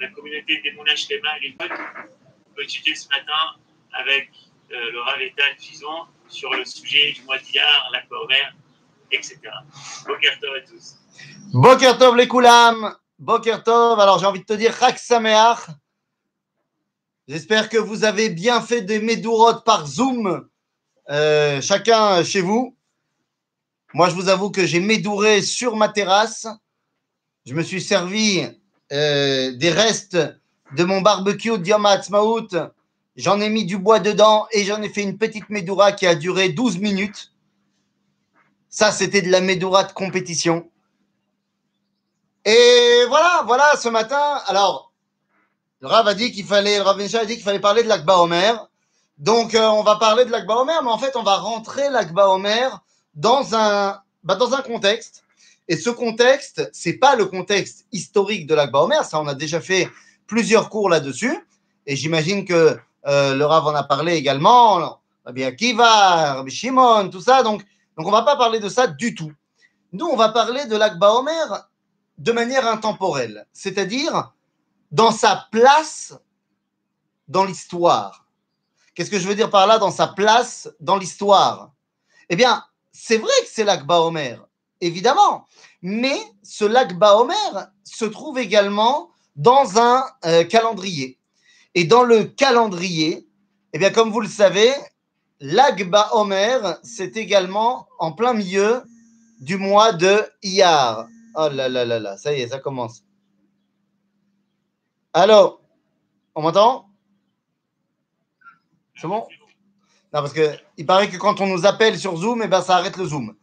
la communauté des Mounaches Lema à l'époque peut étudier ce matin avec le Rav Fison sur le sujet du mois d'Iyar, Lag BaOmer, etc. Boker Tov à tous. Boker Tov les Koulam. Boker Tov. Alors j'ai envie de te dire Chag Sameach. J'espère que vous avez bien fait des Médourot par Zoom, chacun chez vous. Moi, je vous avoue que j'ai médouré sur ma terrasse. Je me suis servi des restes de mon barbecue de Yom Ha'atzma'ut. J'en ai mis du bois dedans et j'en ai fait une petite médoura qui a duré 12 minutes. Ça, c'était de la médoura de compétition. Et voilà, ce matin, alors... Le Rav a dit qu'il fallait parler de Lag BaOmer. Donc, on va parler de Lag BaOmer, mais en fait, on va rentrer Lag BaOmer dans un contexte. Et ce contexte, c'est pas le contexte historique de Lag BaOmer. Ça, on a déjà fait plusieurs cours là-dessus. Et j'imagine que le Rav en a parlé également. Rabbi Akiva, Rabbi Shimon, tout ça. Donc on va pas parler de ça du tout. Nous, on va parler de Lag BaOmer de manière intemporelle. C'est-à-dire... dans sa place dans l'histoire. Qu'est-ce que je veux dire par là, dans sa place dans l'histoire? Eh bien, c'est vrai que c'est Lag BaOmer, évidemment, mais ce Lag BaOmer se trouve également dans un calendrier. Et dans le calendrier, eh bien, comme vous le savez, Lag BaOmer, c'est également en plein milieu du mois de Iyar. Oh là là là là, ça y est, ça commence. Allô, on m'entend? C'est bon? Non, parce qu'il paraît que quand on nous appelle sur Zoom, eh ben, ça arrête le Zoom.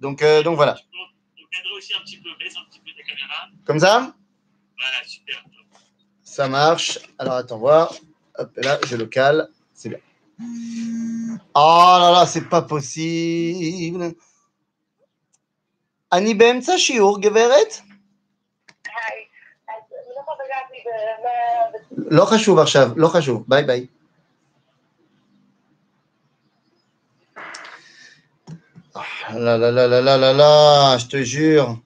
Donc voilà. On cadre aussi un petit peu, baisse un petit peu ta caméra. Comme ça? Voilà, super. Ça marche. Alors attends, voir. Hop, là, je le cale. C'est bien. Oh là là, c'est pas possible. Ani b'emtsa shiur, geveret? לא חשוב עכשיו, לא חשוב, ביי ביי. La la la la la la la, je te jure.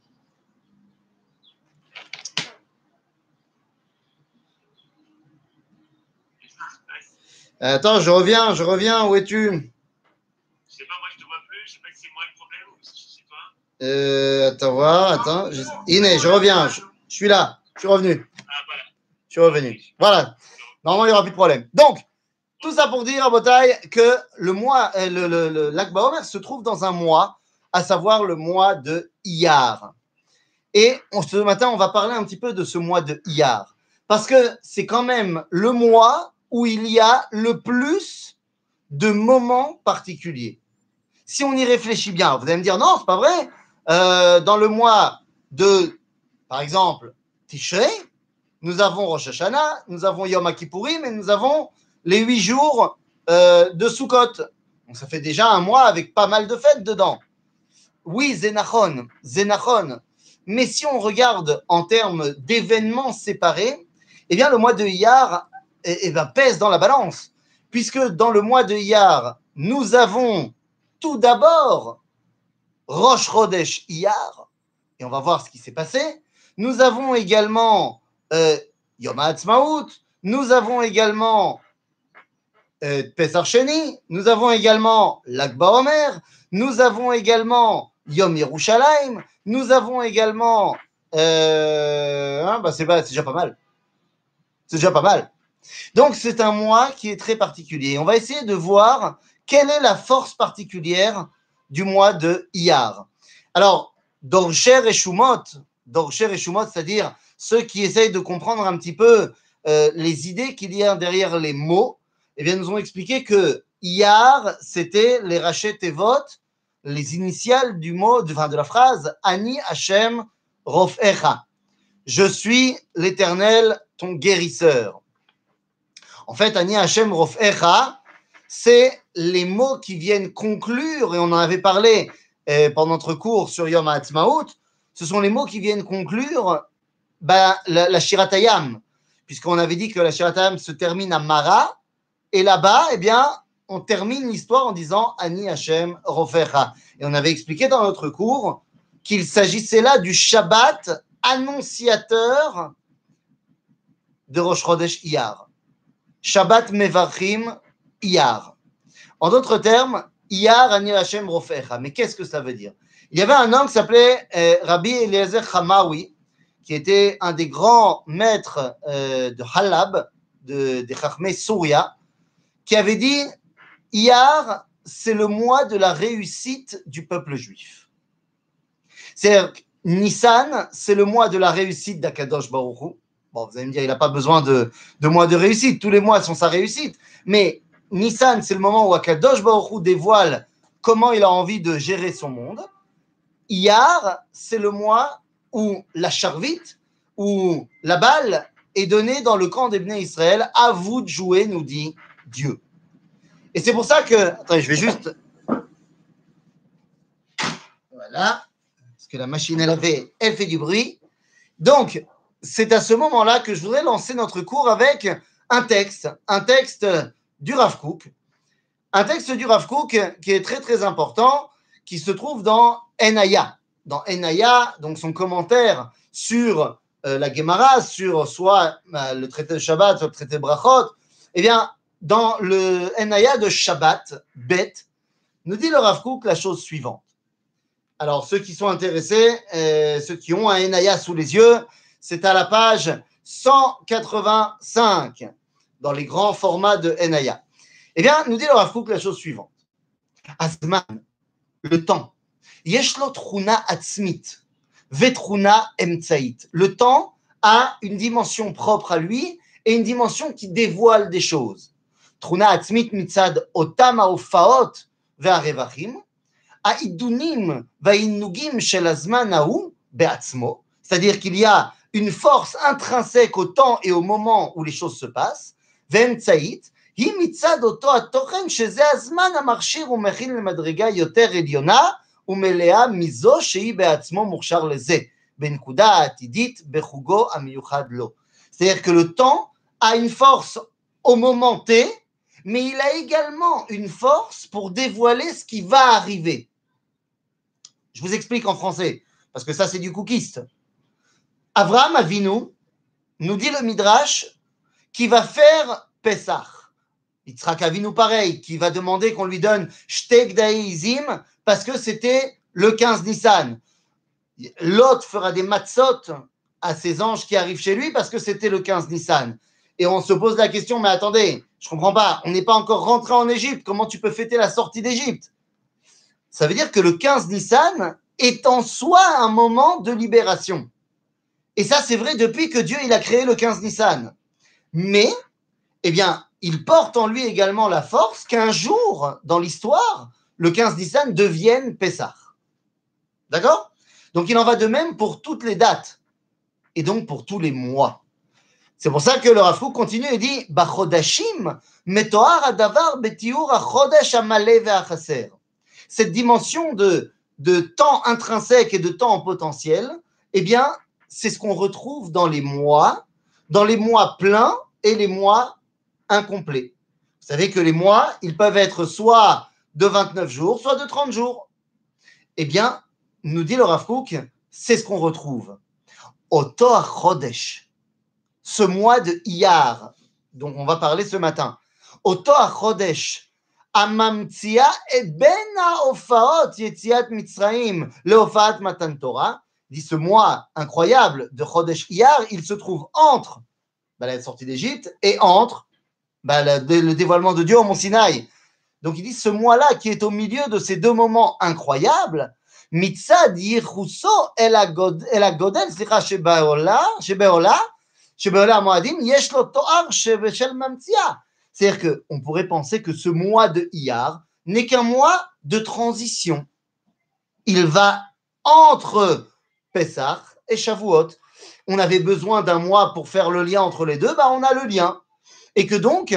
Attends, je reviens, où es-tu? Je sais pas, moi je te vois plus, je sais pas si c'est moi le problème ou si c'est toi. Attends, voir, attends. Iné, je reviens, je suis là, je suis revenu. Revenu. Voilà. Normalement, il n'y aura plus de problème. Donc, tout ça pour dire à Botaï que le Lag BaOmer se trouve dans un mois, à savoir le mois de Iyar. Et ce matin, on va parler un petit peu de ce mois de Iyar. Parce que c'est quand même le mois où il y a le plus de moments particuliers. Si on y réfléchit bien, vous allez me dire, non, c'est pas vrai. Dans le mois de, par exemple, Tishrei, nous avons Rosh Hashanah, nous avons Yom Kippourim et nous avons les 8 jours de Sukkot. Donc, ça fait déjà un mois avec pas mal de fêtes dedans. Oui, Zénachon. Mais si on regarde en termes d'événements séparés, eh bien, le mois de Iyar pèse dans la balance. Puisque dans le mois de Iyar, nous avons tout d'abord Rosh Hodesh Iyar. Et on va voir ce qui s'est passé. Nous avons également... Yom Ha'atzma'ut, nous avons également Pessah Sheni, nous avons également Lag BaOmer, nous avons également Yom Yerushalayim, nous avons également c'est déjà pas mal. C'est déjà pas mal. Donc c'est un mois qui est très particulier. On va essayer de voir quelle est la force particulière du mois de Iyar. Alors, Dorcher et Shumot, c'est-à-dire ceux qui essayent de comprendre un petit peu les idées qu'il y a derrière les mots, eh bien, nous ont expliqué que Iyar, c'était les rachet tevot, les initiales du mot, de la phrase Ani Hashem Rofecha. Je suis l'Éternel, ton guérisseur. En fait, Ani Hashem Rofecha, c'est les mots qui viennent conclure, et on en avait parlé pendant notre cours sur Yom Ha'atzma'ut, ce sont les mots qui viennent conclure la Shiratayam, puisqu'on avait dit que la Shiratayam se termine à Mara, et là-bas, eh bien, on termine l'histoire en disant Ani Hashem Rofecha. Et on avait expliqué dans notre cours qu'il s'agissait là du Shabbat annonciateur de Rosh Hodesh Iyar. Shabbat mevachim Iyar. En d'autres termes, Iyar ani Hashem rofecha. Mais qu'est-ce que ça veut dire? Il y avait un homme qui s'appelait Rabbi Eliezer Hamawi, qui était un des grands maîtres de Halab, des Chachmei Souria, qui avait dit « Iyar, c'est le mois de la réussite du peuple juif ». C'est-à-dire Nissan, c'est le mois de la réussite d'Akadosh Baruch Hu. Bon, vous allez me dire, il n'a pas besoin de mois de réussite, tous les mois sont sa réussite. Mais Nissan, c'est le moment où Akadosh Baruch Hu dévoile comment il a envie de gérer son monde. Iyar, c'est le mois où la charvite, où la balle est donnée dans le camp des Bnei Israël. À vous de jouer, nous dit Dieu. Et c'est pour ça que... Attendez, je vais juste... Voilà. Parce que la machine à laver, elle fait du bruit. Donc, c'est à ce moment-là que je voudrais lancer notre cours avec un texte. Un texte du Rav Kook. Un texte du Rav Kook qui est très très important, qui se trouve dans Ein Ayah. Dans Ein Ayah, donc son commentaire sur la Gemara, sur soit le traité de Shabbat, soit le traité de Brachot, eh bien, dans le Ein Ayah de Shabbat, bête, nous dit le Rav Kook la chose suivante. Alors, ceux qui sont intéressés, ceux qui ont un Ein Ayah sous les yeux, c'est à la page 185, dans les grands formats de Ein Ayah. Eh bien, nous dit le Rav Kook la chose suivante. Azman, le temps. Le temps a une dimension propre à lui et une dimension qui dévoile des choses. C'est-à-dire qu'il y a une force intrinsèque au temps et au moment où les choses se passent. C'est-à-dire que le temps a une force au moment T, mais il a également une force pour dévoiler ce qui va arriver. Je vous explique en français, parce que ça c'est du cookiste. Avraham Avinu, nous dit le Midrash, qui va faire Pessah. Yitzhak Avinu pareil, qui va demander qu'on lui donne Shtek Daïzim, parce que c'était le 15 Nissan. Lot fera des matzot à ses anges qui arrivent chez lui, parce que c'était le 15 Nissan. Et on se pose la question, mais attendez, je ne comprends pas, on n'est pas encore rentré en Égypte, comment tu peux fêter la sortie d'Égypte? Ça veut dire que le 15 Nissan est en soi un moment de libération. Et ça, c'est vrai depuis que Dieu il a créé le 15 Nissan. Mais, eh bien, il porte en lui également la force qu'un jour, dans l'histoire, le 15 Nissan devienne Pessah. D'accord? Donc, il en va de même pour toutes les dates et donc pour tous les mois. C'est pour ça que le Rav Kook continue et dit « Bachodashim metoar adavar betiur achodash amale ve'achaser » Cette dimension de temps intrinsèque et de temps en potentiel, eh bien, c'est ce qu'on retrouve dans les mois pleins et les mois incomplet. Vous savez que les mois, ils peuvent être soit de 29 jours, soit de 30 jours. Eh bien, nous dit le Rav Kook, c'est ce qu'on retrouve. Oto HaChodesh, ce mois de Iyar, dont on va parler ce matin. Oto HaChodesh, Amamtsia eben haofaot yetziat Mitzrayim, leofaat Matan Torah, dit ce mois incroyable de Chodesh Iyar, il se trouve entre la sortie d'Égypte et entre le dévoilement de Dieu au Mont Sinaï. Donc il dit ce mois-là qui est au milieu de ces deux moments incroyables, mitzad yichuso el hagodel slicha shebeola moadim yesh lo to'ar shel mamtzia. C'est-à-dire qu'on pourrait penser que ce mois de Iyar n'est qu'un mois de transition. Il va entre Pessah et Shavuot. On avait besoin d'un mois pour faire le lien entre les deux, on a le lien. Et que donc,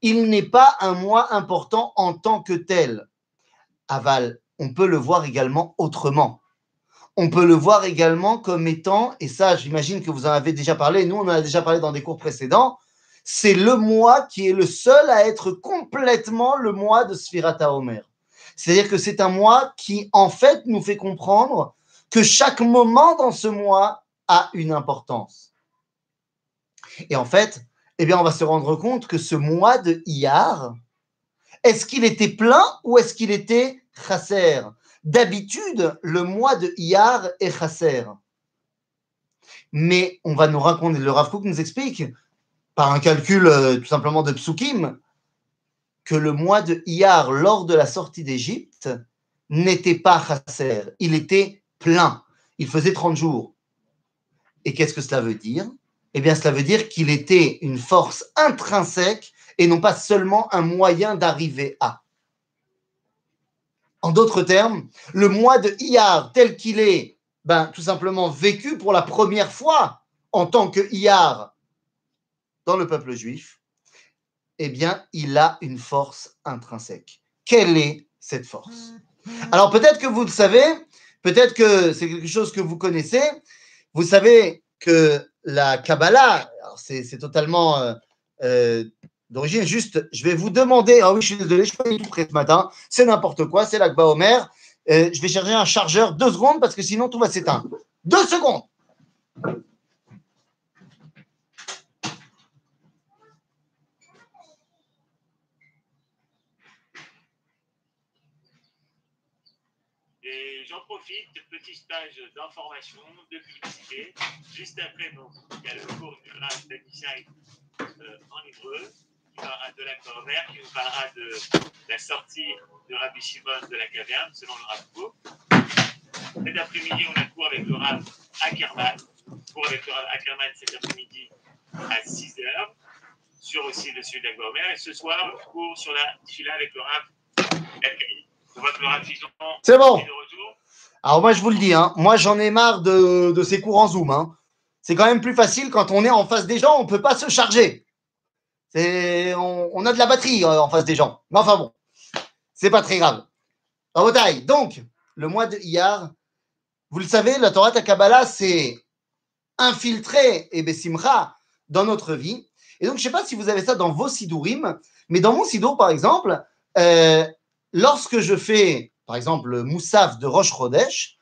il n'est pas un mois important en tant que tel. Aval, on peut le voir également autrement. On peut le voir également comme étant, et ça j'imagine que vous en avez déjà parlé, nous on en a déjà parlé dans des cours précédents, c'est le mois qui est le seul à être complètement le mois de Shiratayam. C'est-à-dire que c'est un mois qui en fait nous fait comprendre que chaque moment dans ce mois a une importance. Et en fait, eh bien, on va se rendre compte que ce mois de Iyar, est-ce qu'il était plein ou est-ce qu'il était chasser? D'habitude, le mois de Iyar est chasser. Mais on va nous raconter, le Rav Kook nous explique, par un calcul tout simplement de psukim, que le mois de Iyar, lors de la sortie d'Égypte, n'était pas chasser, il était plein, il faisait 30 jours. Et qu'est-ce que cela veut dire? Eh bien, cela veut dire qu'il était une force intrinsèque et non pas seulement un moyen d'arriver à. En d'autres termes, le mois de Iyar tel qu'il est, tout simplement vécu pour la première fois en tant que Iyar dans le peuple juif, eh bien, il a une force intrinsèque. Quelle est cette force? Alors, peut-être que vous le savez, peut-être que c'est quelque chose que vous connaissez. Vous savez que la Kabbalah, alors c'est totalement d'origine, juste, je vais vous demander, ah oui, je suis désolé, je ne suis pas du tout prêt ce matin, c'est n'importe quoi, c'est Lag BaOmer, je vais chercher un chargeur, 2 secondes, parce que sinon tout va s'éteindre. 2 secondes! Et j'en profite, petit stage d'information, de publicité, juste après mon cours du Rav Cherki en hébreu, qui parlera de la Torah, qui nous parlera de la sortie de Rabbi Shimon de la caverne, selon le Rav Kook. Cet après-midi, on a cours avec le Rav à Kermatt. Cours avec le Rav à Kermatt cet après-midi à 6h, sur aussi le sujet de la Torah. Et ce soir, cours sur la Tfila avec le Rav à Kermatt. C'est bon. Alors moi je vous le dis, hein, moi j'en ai marre de ces cours en Zoom. Hein. C'est quand même plus facile quand on est en face des gens, on ne peut pas se charger. On a de la batterie en face des gens. Mais enfin bon, c'est pas très grave. Rabotai, donc, le mois de Iyar, vous le savez, la Torah Kabbalah c'est infiltré et Bessimcha dans notre vie. Et donc je ne sais pas si vous avez ça dans vos sidourim, mais dans mon sidour par exemple, lorsque je fais, par exemple, le Moussaf de Rosh Hodesh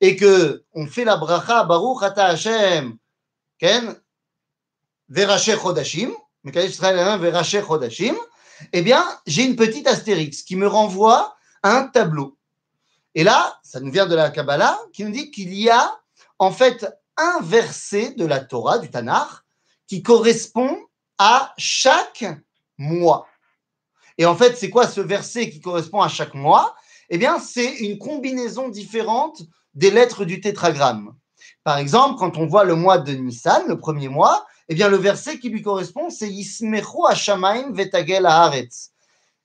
et qu'on fait la bracha Baruch Ata Hashem, Ken, Verashé Chodashim, Mekadesh Israël, Verashé Chodashim, eh bien, j'ai une petite astérix qui me renvoie à un tableau. Et là, ça nous vient de la Kabbalah qui nous dit qu'il y a en fait un verset de la Torah, du Tanakh, qui correspond à chaque mois. Et en fait, c'est quoi ce verset qui correspond à chaque mois? Eh bien, c'est une combinaison différente des lettres du tétragramme. Par exemple, quand on voit le mois de Nissan, le premier mois, eh bien, le verset qui lui correspond, c'est « Yismechu ha-shamayim vetagel ha-haaretz ».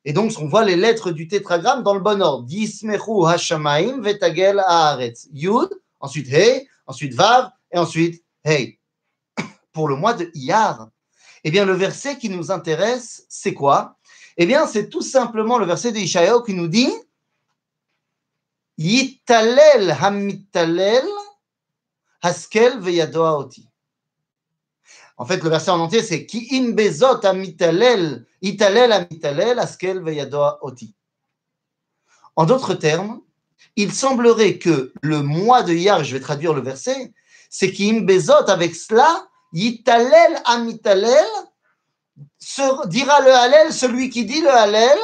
Et donc, on voit les lettres du tétragramme dans le bon ordre. « Yismechu ha-shamayim vetagel ha-haaretz ». Yud, ensuite « Hey », ensuite « Vav » et ensuite « Hey ». Pour le mois de Iyar, eh bien, le verset qui nous intéresse, c'est quoi? Eh bien, c'est tout simplement le verset de Yeshayahu qui nous dit « Yitalel hamitalel haskel veyadoa oti ». En fait, le verset en entier, c'est « Ki im bezot hamitalel, italel hamitalel haskel veyadoa oti ». En d'autres termes, il semblerait que le mois de Iyar, je vais traduire le verset, c'est « Ki im bezot » avec cela, « Yitalel hamitalel » dira le Hallel, celui qui dit le Hallel,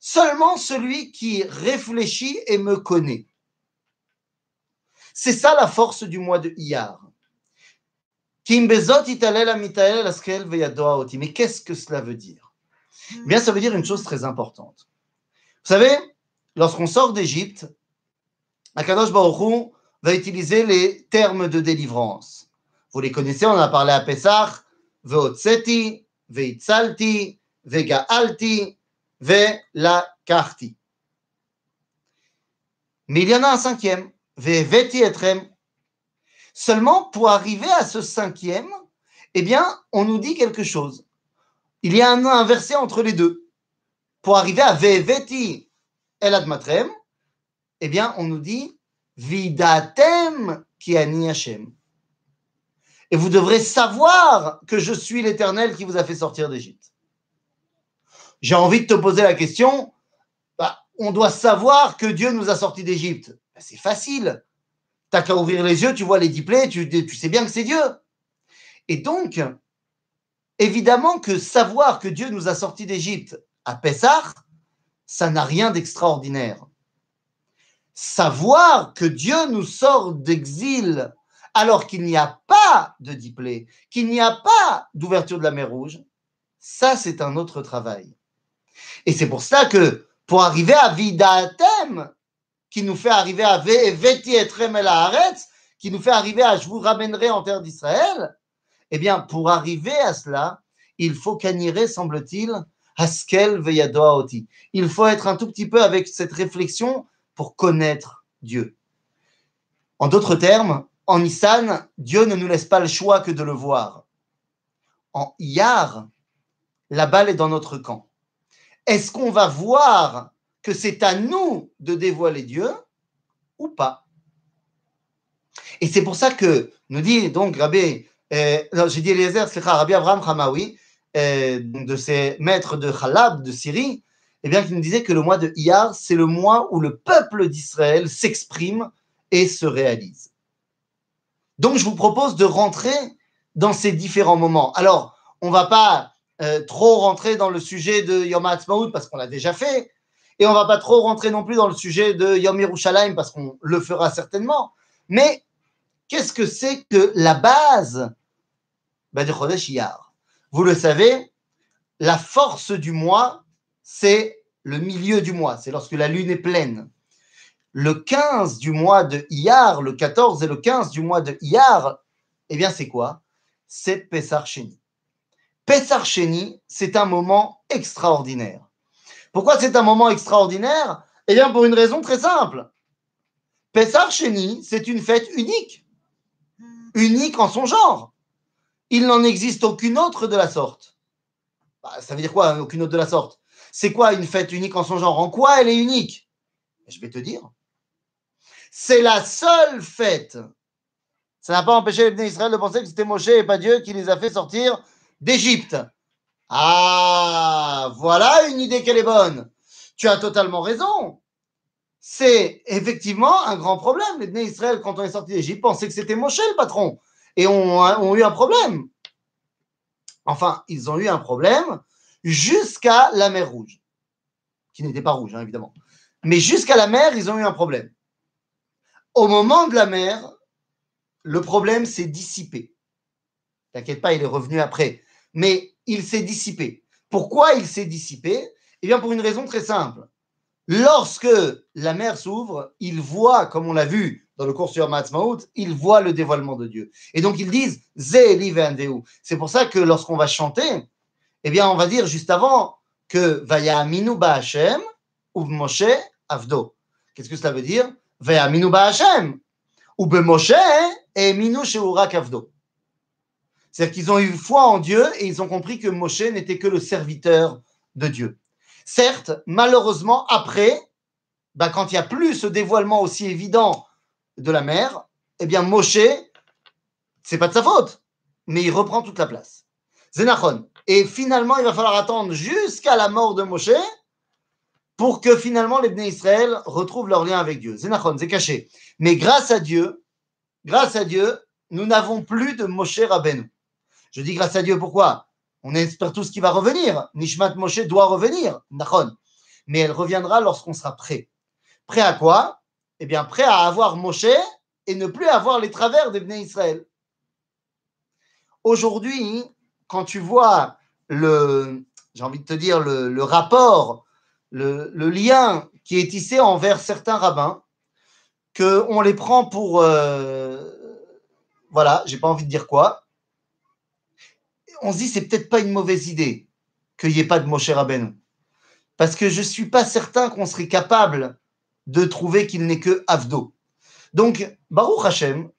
seulement celui qui réfléchit et me connaît. C'est ça la force du mois de Iyar. Mais qu'est-ce que cela veut dire? Eh bien, ça veut dire une chose très importante. Vous savez, lorsqu'on sort d'Égypte, Akadosh Baruch Hu va utiliser les termes de délivrance. Vous les connaissez, on en a parlé à Pesach. Veotseti, veitzalti, vegaalti, velakarti. Mais il y en a un 5e, veveti etrem. Seulement pour arriver à ce 5e, eh bien, on nous dit quelque chose. Il y a un verset entre les deux. Pour arriver à veveti eladmatrem, eh bien, on nous dit vidatem ki ani Hashem. Et vous devrez savoir que je suis l'Éternel qui vous a fait sortir d'Égypte. J'ai envie de te poser la question, on doit savoir que Dieu nous a sortis d'Égypte. C'est facile. Tu n'as qu'à ouvrir les yeux, tu vois les 10 plaies, tu sais bien que c'est Dieu. Et donc, évidemment que savoir que Dieu nous a sortis d'Égypte à Pessah, ça n'a rien d'extraordinaire. Savoir que Dieu nous sort d'exil alors qu'il n'y a pas de diplé, qu'il n'y a pas d'ouverture de la mer Rouge, ça c'est un autre travail. Et c'est pour ça que pour arriver à Vidatem, qui nous fait arriver à Veti et Remel Haaretz, qui nous fait arriver à je vous ramènerai en terre d'Israël, eh bien pour arriver à cela, il faut qu'anirer, semble-t-il, Haskel veyadoa oti. Il faut être un tout petit peu avec cette réflexion pour connaître Dieu. En d'autres termes, en Nissan, Dieu ne nous laisse pas le choix que de le voir. En Iyar, la balle est dans notre camp. Est-ce qu'on va voir que c'est à nous de dévoiler Dieu ou pas? Et c'est pour ça que nous dit donc Rabbi Avraham Hamawi, de ses maîtres de Chalab, de Syrie, eh bien, qui nous disait que le mois de Iyar, c'est le mois où le peuple d'Israël s'exprime et se réalise. Donc, je vous propose de rentrer dans ces différents moments. Alors, on ne va pas trop rentrer dans le sujet de Yom Ha'atzma'ut parce qu'on l'a déjà fait, et on ne va pas trop rentrer non plus dans le sujet de Yom Yerushalayim parce qu'on le fera certainement. Mais qu'est-ce que c'est que la base du Chodesh Iyar? Vous le savez, la force du mois, c'est le milieu du mois, c'est lorsque la lune est pleine. Le 15 du mois de Iyar, le 14 et le 15 du mois de Iyar, eh bien c'est quoi? C'est Pessah Sheni. Pessah Sheni, c'est un moment extraordinaire. Pourquoi c'est un moment extraordinaire? Eh bien pour une raison très simple. Pessah Sheni, c'est une fête unique. Unique en son genre. Il n'en existe aucune autre de la sorte. Ça veut dire quoi, aucune autre de la sorte? C'est quoi une fête unique en son genre? En quoi elle est unique? Je vais te dire. C'est la seule fête. Ça n'a pas empêché les Bnei Israël de penser que c'était Moshe et pas Dieu qui les a fait sortir d'Égypte. Ah, voilà une idée qu'elle est bonne. Tu as totalement raison. C'est effectivement un grand problème. Les Bnei Israël, quand on est sorti d'Égypte, pensaient que c'était Moshe le patron. Et ont eu un problème. Enfin, ils ont eu un problème jusqu'à la mer Rouge. Qui n'était pas rouge, hein, évidemment. Mais jusqu'à la mer, ils ont eu un problème. Au moment de la mer, le problème s'est dissipé. T'inquiète pas, il est revenu après. Mais il s'est dissipé. Pourquoi il s'est dissipé? Eh bien, pour une raison très simple. Lorsque la mer s'ouvre, il voit, comme on l'a vu dans le cours sur Yom Ha'atzma'ut, il voit le dévoilement de Dieu. Et donc, ils disent « Zé Eli ve'andeu ». C'est pour ça que lorsqu'on va chanter, eh bien, on va dire juste avant que « Vaya'aminu ba'Hashem » ou « Moshe » Avdo. Qu'est-ce que cela veut dire? Ve'aminu ba'Hashem ou be'Moshe e'minu she'urak Avdo. C'est-à-dire qu'ils ont eu foi en Dieu et ils ont compris que Moshe n'était que le serviteur de Dieu. Certes, malheureusement, après, quand il n'y a plus ce dévoilement aussi évident de la mer, eh bien Moshe, c'est pas de sa faute, mais il reprend toute la place. Zénachon. Et finalement, il va falloir attendre jusqu'à la mort de Moshe pour que finalement les Bnei Israël retrouvent leur lien avec Dieu. Zénachon, c'est caché. Mais grâce à Dieu, nous n'avons plus de Moshe Rabbeinu. Je dis grâce à Dieu, pourquoi? On espère tous qu'il va revenir. Nishmat Moshe doit revenir, Nachon. Mais elle reviendra lorsqu'on sera prêt. Prêt à quoi? Eh bien, prêt à avoir Moshe et ne plus avoir les travers des Bnei Israël. Aujourd'hui, quand tu vois le rapport, le lien qui est tissé envers certains rabbins, qu'on les prend pour... j'ai pas envie de dire quoi. On se dit, c'est peut-être pas une mauvaise idée qu'il n'y ait pas de Moshe Rabbeinu. Parce que je ne suis pas certain qu'on serait capable de trouver qu'il n'est que Avdo. Donc, Baruch Hashem,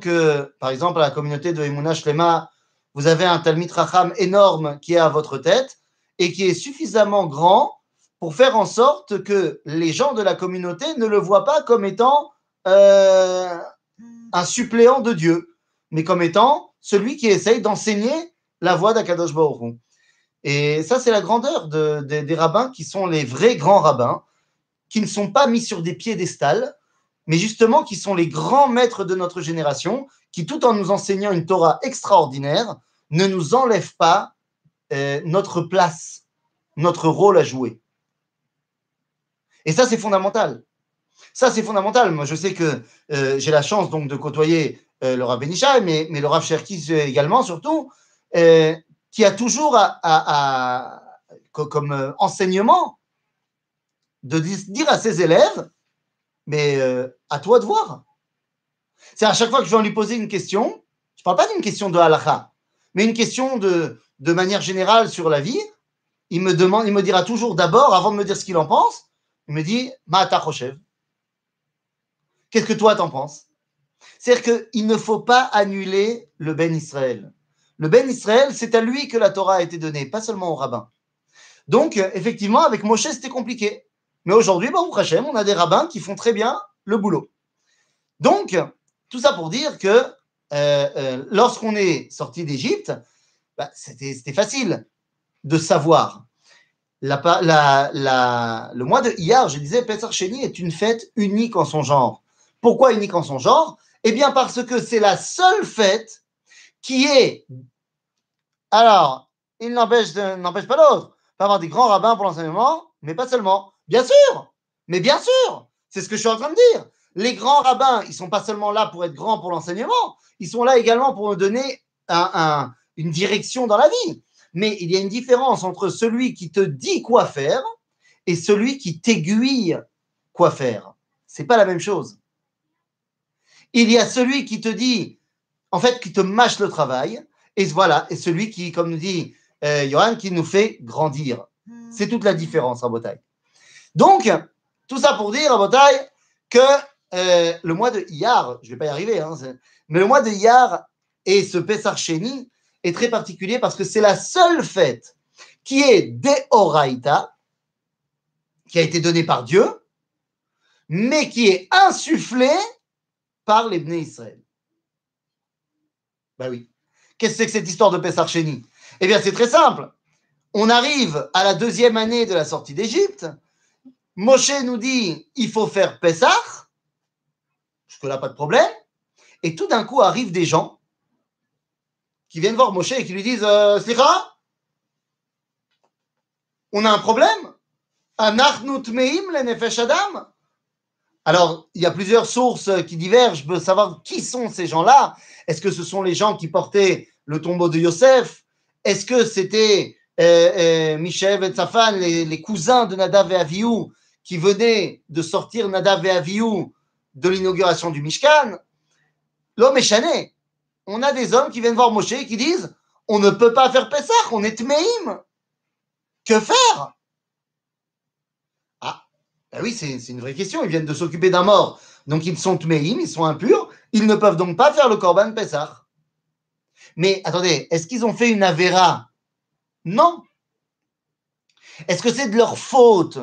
que par exemple à la communauté de Emouna Shlema, vous avez un Talmid Racham énorme qui est à votre tête et qui est suffisamment grand pour faire en sorte que les gens de la communauté ne le voient pas comme étant un suppléant de Dieu, mais comme étant celui qui essaye d'enseigner la voie d'Akadosh Baruch Hu. Et ça, c'est la grandeur des rabbins qui sont les vrais grands rabbins, qui ne sont pas mis sur des piédestals, mais justement qui sont les grands maîtres de notre génération, qui, tout en nous enseignant une Torah extraordinaire, ne nous enlève pas notre place, notre rôle à jouer. Et ça, c'est fondamental. Ça, c'est fondamental. Moi, je sais que j'ai la chance donc de côtoyer le Rav Benisha, mais le Rav Cherki également, surtout, qui a toujours comme enseignement de dire à ses élèves, mais à toi de voir. C'est à chaque fois que je vais lui poser une question, je ne parle pas d'une question de halakha, mais une question de manière générale sur la vie, il me dira toujours d'abord, avant de me dire ce qu'il en pense, il me dit « Ma ta choshev ». Qu'est-ce que toi t'en penses? C'est-à-dire qu'il ne faut pas annuler le Ben Israël. Le Ben Israël, c'est à lui que la Torah a été donnée, pas seulement au rabbin. Donc, effectivement, avec Moshe, c'était compliqué. Mais aujourd'hui, Baruch Hashem, on a des rabbins qui font très bien le boulot. Donc, tout ça pour dire que lorsqu'on est sorti d'Égypte, bah, c'était facile de savoir. Le mois de Iyar, je disais, Pessah Sheni est une fête unique en son genre. Pourquoi unique en son genre? Eh bien, parce que c'est la seule fête qui est... Alors, il n'empêche pas l'autre. Il peut avoir des grands rabbins pour l'enseignement, mais pas seulement. Bien sûr, mais bien sûr, c'est ce que je suis en train de dire. Les grands rabbins, ils ne sont pas seulement là pour être grands pour l'enseignement, ils sont là également pour nous donner une direction dans la vie. Mais il y a une différence entre celui qui te dit quoi faire et celui qui t'aiguille quoi faire. Ce n'est pas la même chose. Il y a celui qui te dit, en fait, qui te mâche le travail, et voilà, et celui qui, comme nous dit Johan, qui nous fait grandir. C'est toute la différence, Rabotai. Donc, tout ça pour dire, Rabotai, que le mois de Iyar, je ne vais pas y arriver, hein, mais le mois de Iyar et ce Pessah Sheni est très particulier parce que c'est la seule fête qui est d'Eoraïta, qui a été donnée par Dieu, mais qui est insufflée par les Bnei Israël. Ben oui. Qu'est-ce que c'est que cette histoire de Pessah Sheni? Eh bien, c'est très simple. On arrive à la deuxième année de la sortie d'Égypte. Moshe nous dit, il faut faire Pessah. Jusque-là, pas de problème. Et tout d'un coup, arrivent des gens qui viennent voir Moshe et qui lui disent « Slicha, on a un problème. Anachnu tmeim le nefesh adam » Alors, il y a plusieurs sources qui divergent. Je veux savoir qui sont ces gens-là. Est-ce que ce sont les gens qui portaient le tombeau de Yosef? Est-ce que c'était Mishev et Tsafan, les cousins de Nadav et Avihu, qui venaient de sortir Nadav et Avihu de l'inauguration du Mishkan? L'homme est chané. On a des hommes qui viennent voir Moshe et qui disent « On ne peut pas faire Pessah, on est Tmeim. Que faire ?» Ah, ben oui, c'est une vraie question. Ils viennent de s'occuper d'un mort. Donc, ils sont Tmeim, ils sont impurs. Ils ne peuvent donc pas faire le Korban Pessah. Mais attendez, est-ce qu'ils ont fait une Avera? Non. Est-ce que c'est de leur faute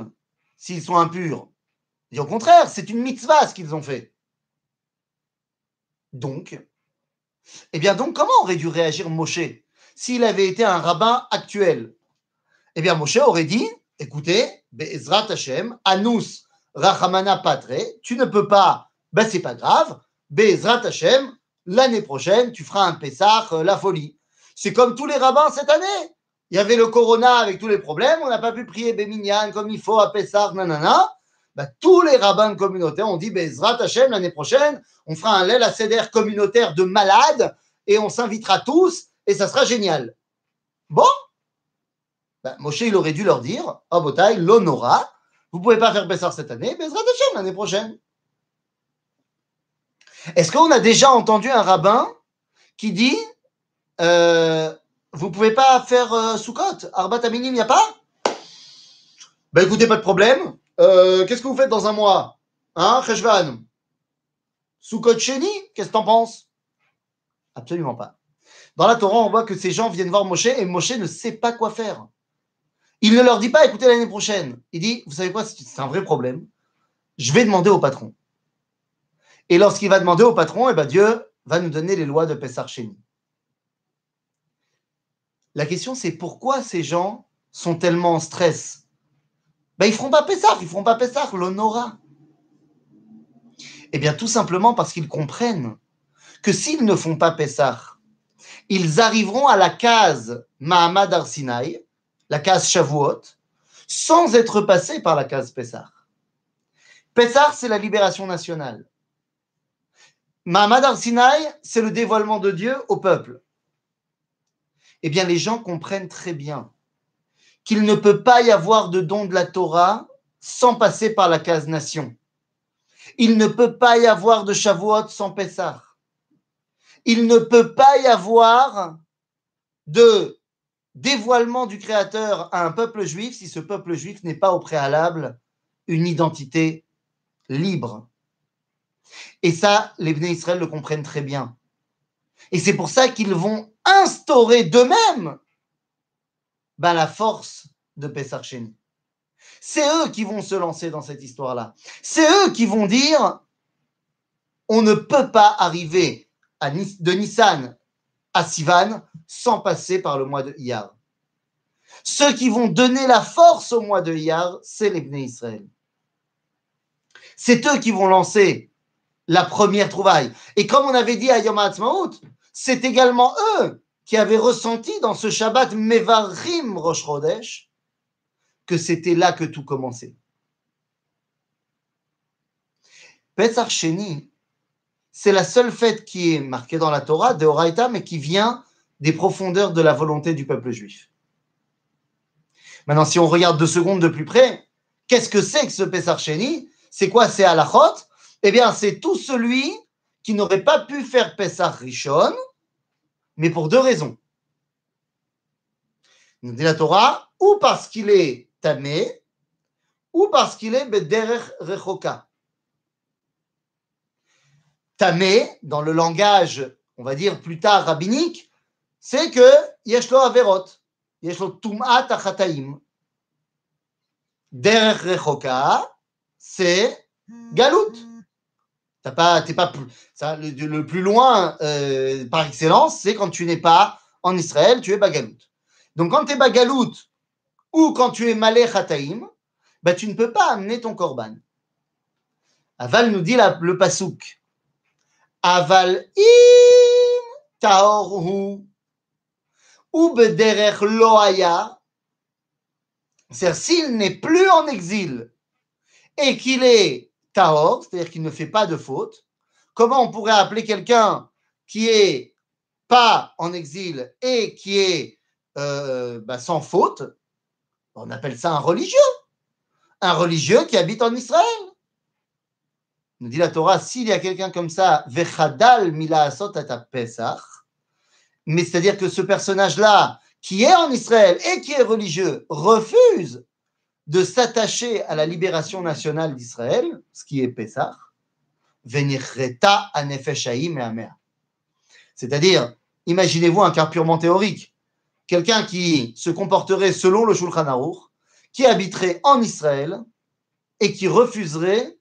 s'ils sont impurs? Et au contraire, c'est une mitzvah ce qu'ils ont fait. Donc, eh bien donc, comment aurait dû réagir Moshe s'il avait été un rabbin actuel? Eh bien, Moshe aurait dit, écoutez, Be'ezrat Hashem, Anus Rachamana Patre, tu ne peux pas, ben c'est pas grave, Be'ezrat Hashem, l'année prochaine, tu feras un Pessah, la folie. C'est comme tous les rabbins cette année. Il y avait le corona avec tous les problèmes, on n'a pas pu prier Béminyan comme il faut à Pessah, nanana. Bah, tous les rabbins communautaires ont dit Bezrat Hashem, l'année prochaine, on fera un Leil HaSeder communautaire de malades et on s'invitera tous et ça sera génial. Bon, bah, Moshe, il aurait dû leur dire oh, Botaï, l'honora, vous ne pouvez pas faire Pessah cette année, Bezrat Hashem, l'année prochaine. Est-ce qu'on a déjà entendu un rabbin qui dit vous ne pouvez pas faire Soukot, Arbat Aminim, il n'y a pas? Bah, écoutez, pas de problème. Qu'est-ce que vous faites dans un mois? Hein, Cheshvan? Soukot Sheni? Qu'est-ce que t'en penses? Absolument pas. Dans la Torah, on voit que ces gens viennent voir Moshe et Moshe ne sait pas quoi faire. Il ne leur dit pas, écoutez, l'année prochaine. Il dit, vous savez quoi, c'est un vrai problème. Je vais demander au patron. Et lorsqu'il va demander au patron, eh ben Dieu va nous donner les lois de Pessah Sheni. La question, c'est pourquoi ces gens sont tellement en stress? Ben, ils ne feront pas Pessah, l'honora. Eh bien, tout simplement parce qu'ils comprennent que s'ils ne font pas Pessah, ils arriveront à la case Ma'amad Har Sinaï, la case Shavuot, sans être passés par la case Pessah. Pessah, c'est la libération nationale. Ma'amad Har Sinaï, c'est le dévoilement de Dieu au peuple. Eh bien, les gens comprennent très bien qu'il ne peut pas y avoir de don de la Torah sans passer par la case nation. Il ne peut pas y avoir de Shavuot sans Pessah. Il ne peut pas y avoir de dévoilement du Créateur à un peuple juif si ce peuple juif n'est pas au préalable une identité libre. Et ça, les Bnei Israël le comprennent très bien. Et c'est pour ça qu'ils vont instaurer d'eux-mêmes la force de Pessah Sheni. C'est eux qui vont se lancer dans cette histoire-là. C'est eux qui vont dire on ne peut pas arriver de Nissan à Sivan sans passer par le mois de Iyar. Ceux qui vont donner la force au mois de Iyar, c'est les Bnei Israël. C'est eux qui vont lancer la première trouvaille. Et comme on avait dit à Yom Ha'atzma'ut, c'est également eux qui avaient ressenti dans ce Shabbat mevachim Rosh Hodesh que c'était là que tout commençait. Pessah Sheni, c'est la seule fête qui est marquée dans la Torah, de Horaïta, mais qui vient des profondeurs de la volonté du peuple juif. Maintenant, si on regarde 2 secondes de plus près, qu'est-ce que c'est que ce Pessah Sheni? C'est quoi ces halachot? Eh bien, c'est tout celui qui n'aurait pas pu faire Pessah Rishon, mais pour 2 raisons. Nous dit la Torah, ou parce qu'il est tamé, ou parce qu'il est bederech rechoka. Tamé, dans le langage, on va dire plus tard rabbinique, c'est que yeshlo averot, yeshlo tum'at achataim. Derech rechoka, c'est galout. Le plus loin par excellence, c'est quand tu n'es pas en Israël, tu es bagalout. Donc quand tu es bagalout ou quand tu es malé chataim, tu ne peux pas amener ton korban. Aval nous dit le pasuk. Aval im taor hu ou bederech loaya, c'est-à-dire s'il n'est plus en exil et qu'il est taor, c'est-à-dire qu'il ne fait pas de faute, comment on pourrait appeler quelqu'un qui est pas en exil et qui est sans faute? On appelle ça un religieux qui habite en Israël. Nous dit la Torah, s'il y a quelqu'un comme ça, vechadal mila asot at pesach, mais c'est-à-dire que ce personnage-là, qui est en Israël et qui est religieux, refuse de s'attacher à la libération nationale d'Israël, ce qui est Pessah, venirreta anefeshaim et amea. C'est-à-dire, imaginez-vous un cas purement théorique, quelqu'un qui se comporterait selon le Shulchan Aruch, qui habiterait en Israël et qui refuserait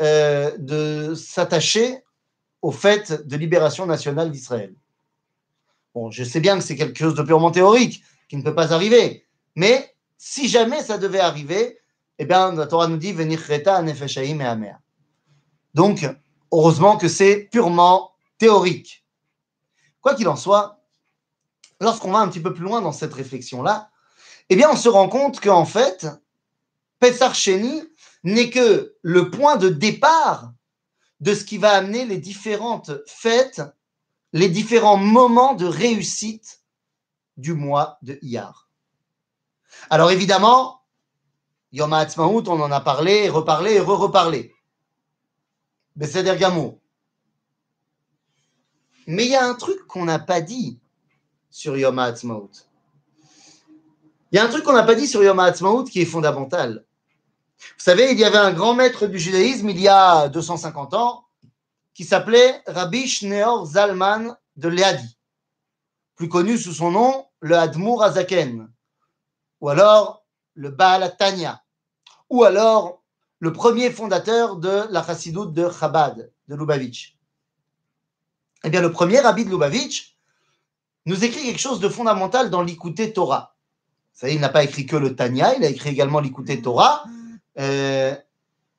de s'attacher au fait de libération nationale d'Israël. Bon, je sais bien que c'est quelque chose de purement théorique, qui ne peut pas arriver, mais si jamais ça devait arriver, eh bien, la Torah nous dit « Venirreta anefeshaim et amea ». Donc, heureusement que c'est purement théorique. Quoi qu'il en soit, lorsqu'on va un petit peu plus loin dans cette réflexion-là, eh bien, on se rend compte qu'en fait, Pessah Sheni n'est que le point de départ de ce qui va amener les différentes fêtes, les différents moments de réussite du mois de Iyar. Alors évidemment, Yom Ha'atzma'ut, on en a parlé, reparlé et re-reparlé. Besséder Gamour. Mais il y a un truc qu'on n'a pas dit sur Yom Ha'atzma'ut. Il y a un truc qu'on n'a pas dit sur Yom Ha'atzma'ut qui est fondamental. Vous savez, il y avait un grand maître du judaïsme il y a 250 ans qui s'appelait Rabbi Shneor Zalman de Leadi, plus connu sous son nom, le Admor HaZaken, ou alors le Baal Tanya, ou alors le premier fondateur de la chassidoute de Chabad, de Lubavitch. Eh bien, le premier rabbi de Lubavitch nous écrit quelque chose de fondamental dans Likoutei Torah. Vous savez, il n'a pas écrit que le Tanya, il a écrit également Likoutei Torah.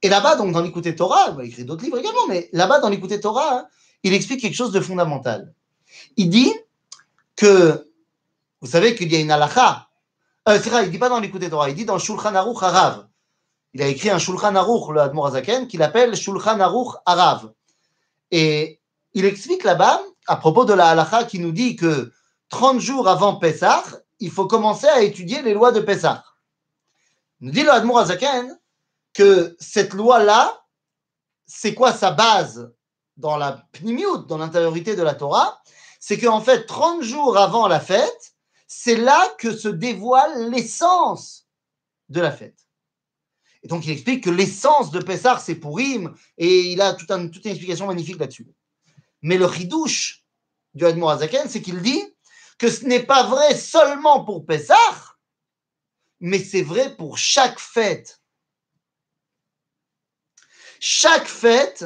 Et là-bas, donc, dans Likoutei Torah, il a écrit d'autres livres également, mais là-bas, dans Likoutei Torah, il explique quelque chose de fondamental. Il dit que, vous savez qu'il y a une halakha. C'est vrai, il ne dit pas dans Likoutei Torah, il dit dans Shulchan Aruch Arav. Il a écrit un Shulchan Aruch, le Admor HaZaken, qu'il appelle Shulchan Aruch Arav. Et il explique là-bas, à propos de la halakha qui nous dit que 30 jours avant Pessah, il faut commencer à étudier les lois de Pessah. Nous dit le Admor HaZaken que cette loi-là, c'est quoi sa base dans la pnimiout, dans l'intériorité de la Torah? C'est qu'en fait, 30 jours avant la fête, c'est là que se dévoile l'essence de la fête. Et donc, il explique que l'essence de Pessah, c'est Pourim, et il a toute une explication magnifique là-dessus. Mais le chidouche du Admor HaZaken, c'est qu'il dit que ce n'est pas vrai seulement pour Pessah, mais c'est vrai pour chaque fête. Chaque fête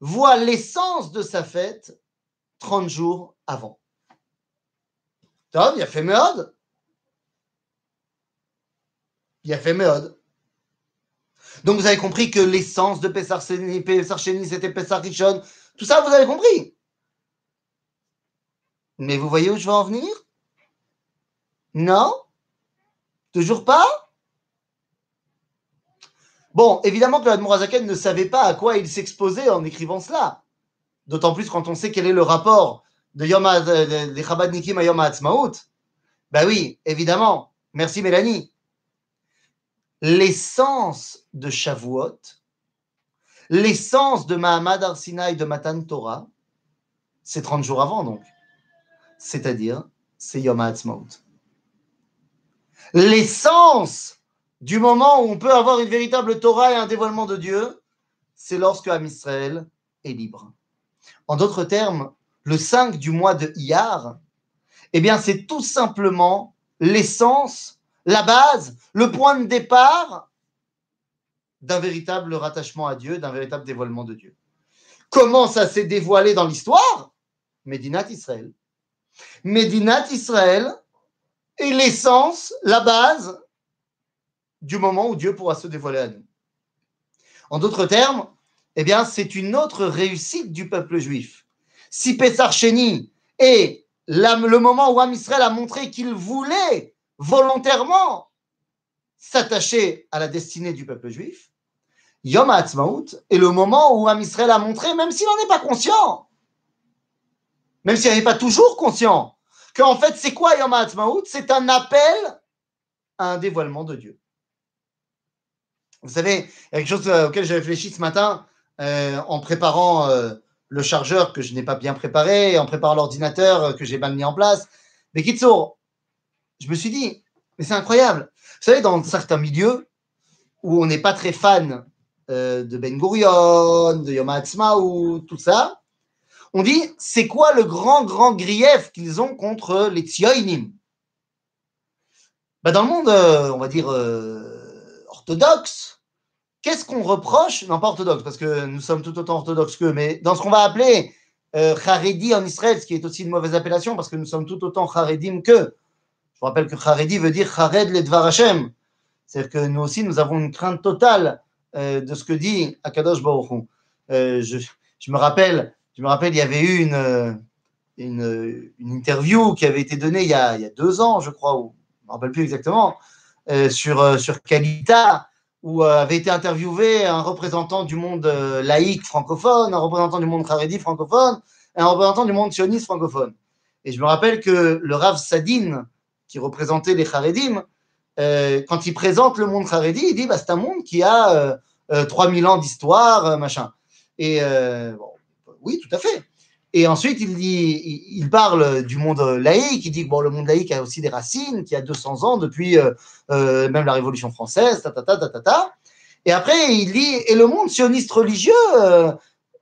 voit l'essence de sa fête 30 jours avant. Tom, il y a fait méode. Il y a fait méode. Donc, vous avez compris que l'essence de Pessah Sheni, c'était Pessah Rishon. Tout ça, vous avez compris. Mais vous voyez où je veux en venir? Non? Toujours pas? Bon, évidemment que l'Admor HaZaken ne savait pas à quoi il s'exposait en écrivant cela. D'autant plus quand on sait quel est le rapport de des Chabadnikim à Yom Ha'atzma'ut. Ben oui, évidemment. Merci Mélanie. L'essence de Shavuot, l'essence de Ma'amad Har Sinaï de Matan Torah, c'est 30 jours avant donc. C'est-à-dire, c'est Yom Ha'atzma'ut. L'essence du moment où on peut avoir une véritable Torah et un dévoilement de Dieu, c'est lorsque Am Israël est libre. En d'autres termes, le 5 du mois de Iyar, eh bien, c'est tout simplement l'essence, la base, le point de départ d'un véritable rattachement à Dieu, d'un véritable dévoilement de Dieu. Comment ça s'est dévoilé dans l'histoire? Médinat Israël. Médinat Israël est l'essence, la base du moment où Dieu pourra se dévoiler à nous. En d'autres termes, eh bien, c'est une autre réussite du peuple juif. Si Pessah Sheni est le moment où Am Israël a montré qu'il voulait volontairement s'attacher à la destinée du peuple juif, Yom Ha'atzma'ut est le moment où Am Israël a montré, même s'il n'en est pas conscient, même s'il n'en est pas toujours conscient, qu'en fait, c'est quoi Yom Ha'atzma'ut? C'est un appel à un dévoilement de Dieu. Vous savez, il y a quelque chose auquel j'ai réfléchi ce matin en préparant le chargeur que je n'ai pas bien préparé, en préparant l'ordinateur que j'ai mal mis en place. Mais Kitsour, je me suis dit, mais c'est incroyable. Vous savez, dans certains milieux où on n'est pas très fan de Ben Gurion, de Yom Ha'atzma'ut, tout ça, on dit, c'est quoi le grand grief qu'ils ont contre les Tsioïnim? Dans le monde, on va dire... orthodoxe, qu'est-ce qu'on reproche? Non, pas orthodoxe, parce que nous sommes tout autant orthodoxes qu'eux, mais dans ce qu'on va appeler Haredi en Israël, ce qui est aussi une mauvaise appellation, parce que nous sommes tout autant Haredim qu'eux. Je vous rappelle que Haredi veut dire Hared le Dvar Hashem. C'est-à-dire que nous aussi, nous avons une crainte totale de ce que dit Akadosh Baruch Hu. Je me rappelle, il y avait eu une interview qui avait été donnée il y a 2 ans, je crois, ou je ne me rappelle plus exactement, sur Kalita, où avait été interviewé un représentant du monde laïque francophone, un représentant du monde Haredi francophone, et un représentant du monde sioniste francophone. Et je me rappelle que le Rav Sadin, qui représentait les Haredim, quand il présente le monde Haredi, il dit c'est un monde qui a 3000 ans d'histoire, machin. Et bon, oui, tout à fait. Et ensuite, il parle du monde laïque, il dit que le monde laïque a aussi des racines, qu'il y a 200 ans depuis même la Révolution française, Et après, il dit, et le monde sioniste religieux,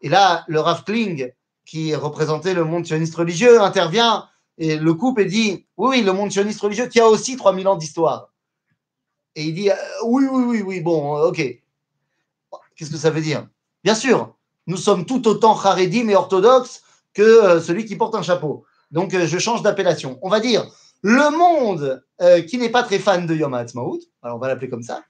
et là, le Rav Kling, qui représentait le monde sioniste religieux, intervient, et le coupe et dit, oui, le monde sioniste religieux qui a aussi 3000 ans d'histoire. Et il dit, oui, bon, ok. Qu'est-ce que ça veut dire? Bien sûr, nous sommes tout autant Haredim et orthodoxes que celui qui porte un chapeau. Donc, je change d'appellation. On va dire, le monde qui n'est pas très fan de Yom Ha'atzma'ut, alors on va l'appeler comme ça,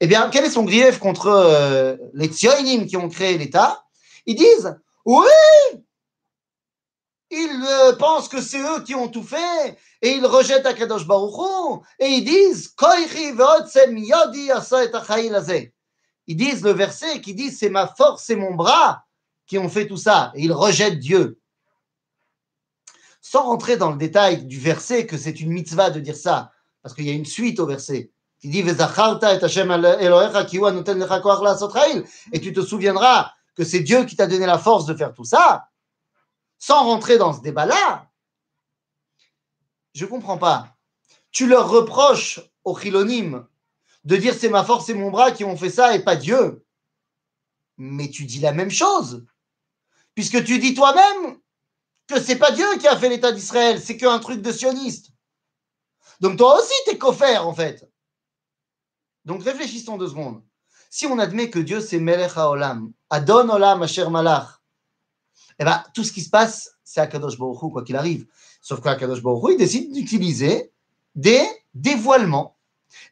eh bien, quel est son grief contre les Tsioïnim qui ont créé l'État? Ils disent, Oui! Ils pensent que c'est eux qui ont tout fait et ils rejettent Akadosh Baruch Hu et ils disent le verset qui dit c'est ma force et mon bras qui ont fait tout ça et ils rejettent Dieu. Sans rentrer dans le détail du verset que c'est une mitzvah de dire ça parce qu'il y a une suite au verset qui dit et tu te souviendras que c'est Dieu qui t'a donné la force de faire tout ça. Sans rentrer dans ce débat-là, je ne comprends pas. Tu leur reproches aux chilonymes de dire c'est ma force et mon bras qui ont fait ça et pas Dieu. Mais tu dis la même chose. Puisque tu dis toi-même que c'est pas Dieu qui a fait l'État d'Israël, c'est qu'un truc de sioniste. Donc toi aussi t'es coffert en fait. Donc réfléchissons 2 secondes. Si on admet que Dieu c'est Melech HaOlam, Adon Olam Asher Malach, eh bien, tout ce qui se passe, c'est Akadosh Baruch Hu, quoi qu'il arrive. Sauf qu'Akadosh Baruch Hu, il décide d'utiliser des dévoilements.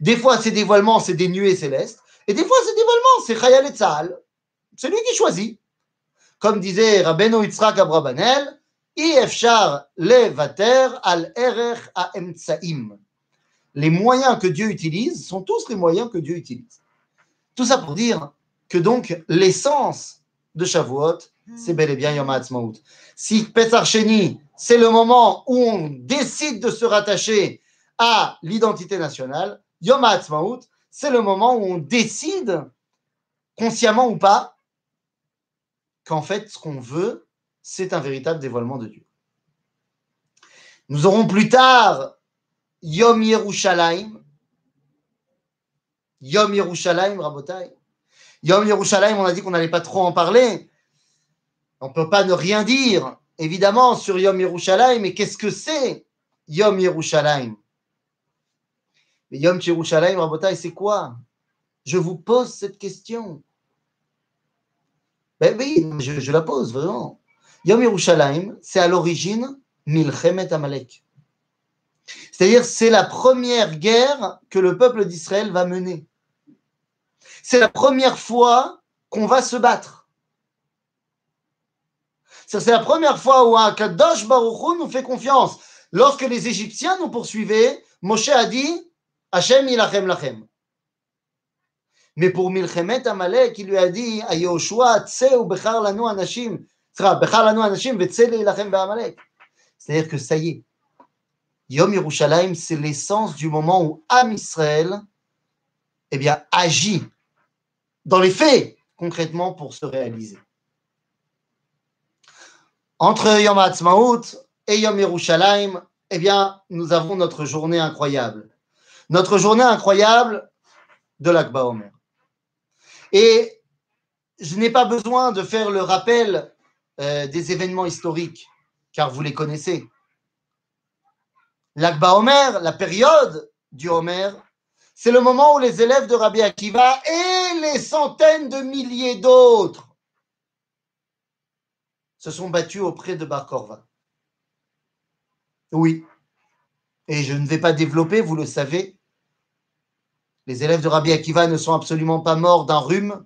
Des fois, ces dévoilements, c'est des nuées célestes. Et des fois, ces dévoilements, c'est Chayal et Tzahal. C'est lui qui choisit. Comme disait Rabbeinu Yitzhak Abrabanel, Iefchar levater al erech haemtsaim. Les moyens que Dieu utilise sont tous les moyens que Dieu utilise. Tout ça pour dire que donc, l'essence de Shavuot, c'est bel et bien Yom Ha'atzma'ut. Si Pessah Sheni, c'est le moment où on décide de se rattacher à l'identité nationale, Yom Ha'atzma'ut, c'est le moment où on décide, consciemment ou pas, qu'en fait, ce qu'on veut, c'est un véritable dévoilement de Dieu. Nous aurons plus tard Yom Yerushalayim. Yom Yerushalayim, Rabotai. Yom Yerushalayim, on a dit qu'on n'allait pas trop en parler. On ne peut pas ne rien dire, évidemment, sur Yom Yerushalayim, mais qu'est-ce que c'est Yom Yerushalayim? Mais Yom Yerushalayim, Rabotai, c'est quoi? Je vous pose cette question. Ben oui, je la pose, vraiment. Yom Yerushalayim, c'est à l'origine Milchemet Amalek. C'est-à-dire, c'est la première guerre que le peuple d'Israël va mener. C'est la première fois qu'on va se battre. C'est la première fois où un Kadosh Baruch Hu nous fait confiance. Lorsque les Égyptiens nous poursuivaient, Moshe a dit « Hashem ilachem lachem ». Mais pour Milchemet Amalek, il lui a dit « A Yehoshua, tseu bechar lanu anashim, bechar lanu anashim, vetseu leilachem be'amalek ». C'est-à-dire que ça y est, Yom Yerushalayim, c'est l'essence du moment où Am Israël eh bien, agit dans les faits, concrètement, pour se réaliser. Entre Yom Ha'atzma'ut et Yom Yerushalayim, eh bien, nous avons notre journée incroyable. Notre journée incroyable de Lag BaOmer. Et je n'ai pas besoin de faire le rappel des événements historiques, car vous les connaissez. Lag BaOmer, la période du Homer, c'est le moment où les élèves de Rabbi Akiva et les centaines de milliers d'autres se sont battus auprès de Bar Kokhba. Oui, et je ne vais pas développer, vous le savez, les élèves de Rabbi Akiva ne sont absolument pas morts d'un rhume,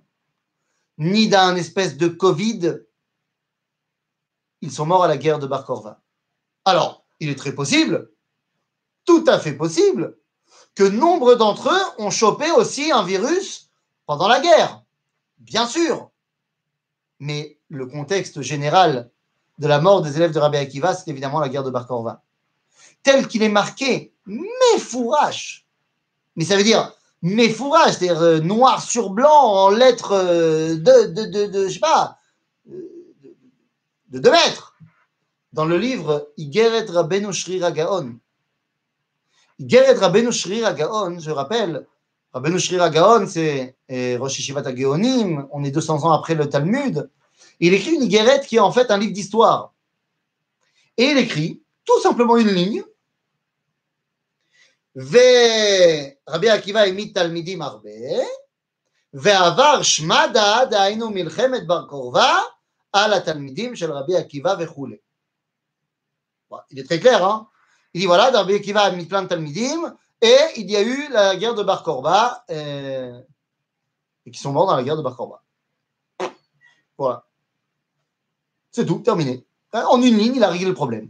ni d'un espèce de Covid. Ils sont morts à la guerre de Bar Kokhba. Alors, il est très possible, tout à fait possible, que nombre d'entre eux ont chopé aussi un virus pendant la guerre. Bien sûr. Mais le contexte général de la mort des élèves de Rabbi Akiva, c'est évidemment la guerre de Bar Kokhba. Tel qu'il est marqué, Mefourache. Mais ça veut dire Mefourache, c'est-à-dire noir sur blanc en lettres de 2 mètres. Dans le livre Igeret Rabbeinu Shrira Gaon. Igeret Rabbeinu Shrira Gaon, je rappelle, Rabbeinu Shrira Gaon, c'est Rosh Yeshivat HaGeonim, on est 200 ans après le Talmud. Il écrit une Igeret qui est en fait un livre d'histoire. Et il écrit tout simplement une ligne. Ve Rabbi Akiva imit talmidim arbe, ve avar shmada da'inu milchemet Bar Kokhba ala talmidim shel Rabbi Akiva vechoule. Il est très clair, hein? Il dit voilà, Rabbi Akiva a mis plein de talmidim et il y a eu la guerre de Bar Kokhba et qui sont morts dans la guerre de Bar Kokhba. Voilà. C'est tout, terminé. En une ligne, il a réglé le problème.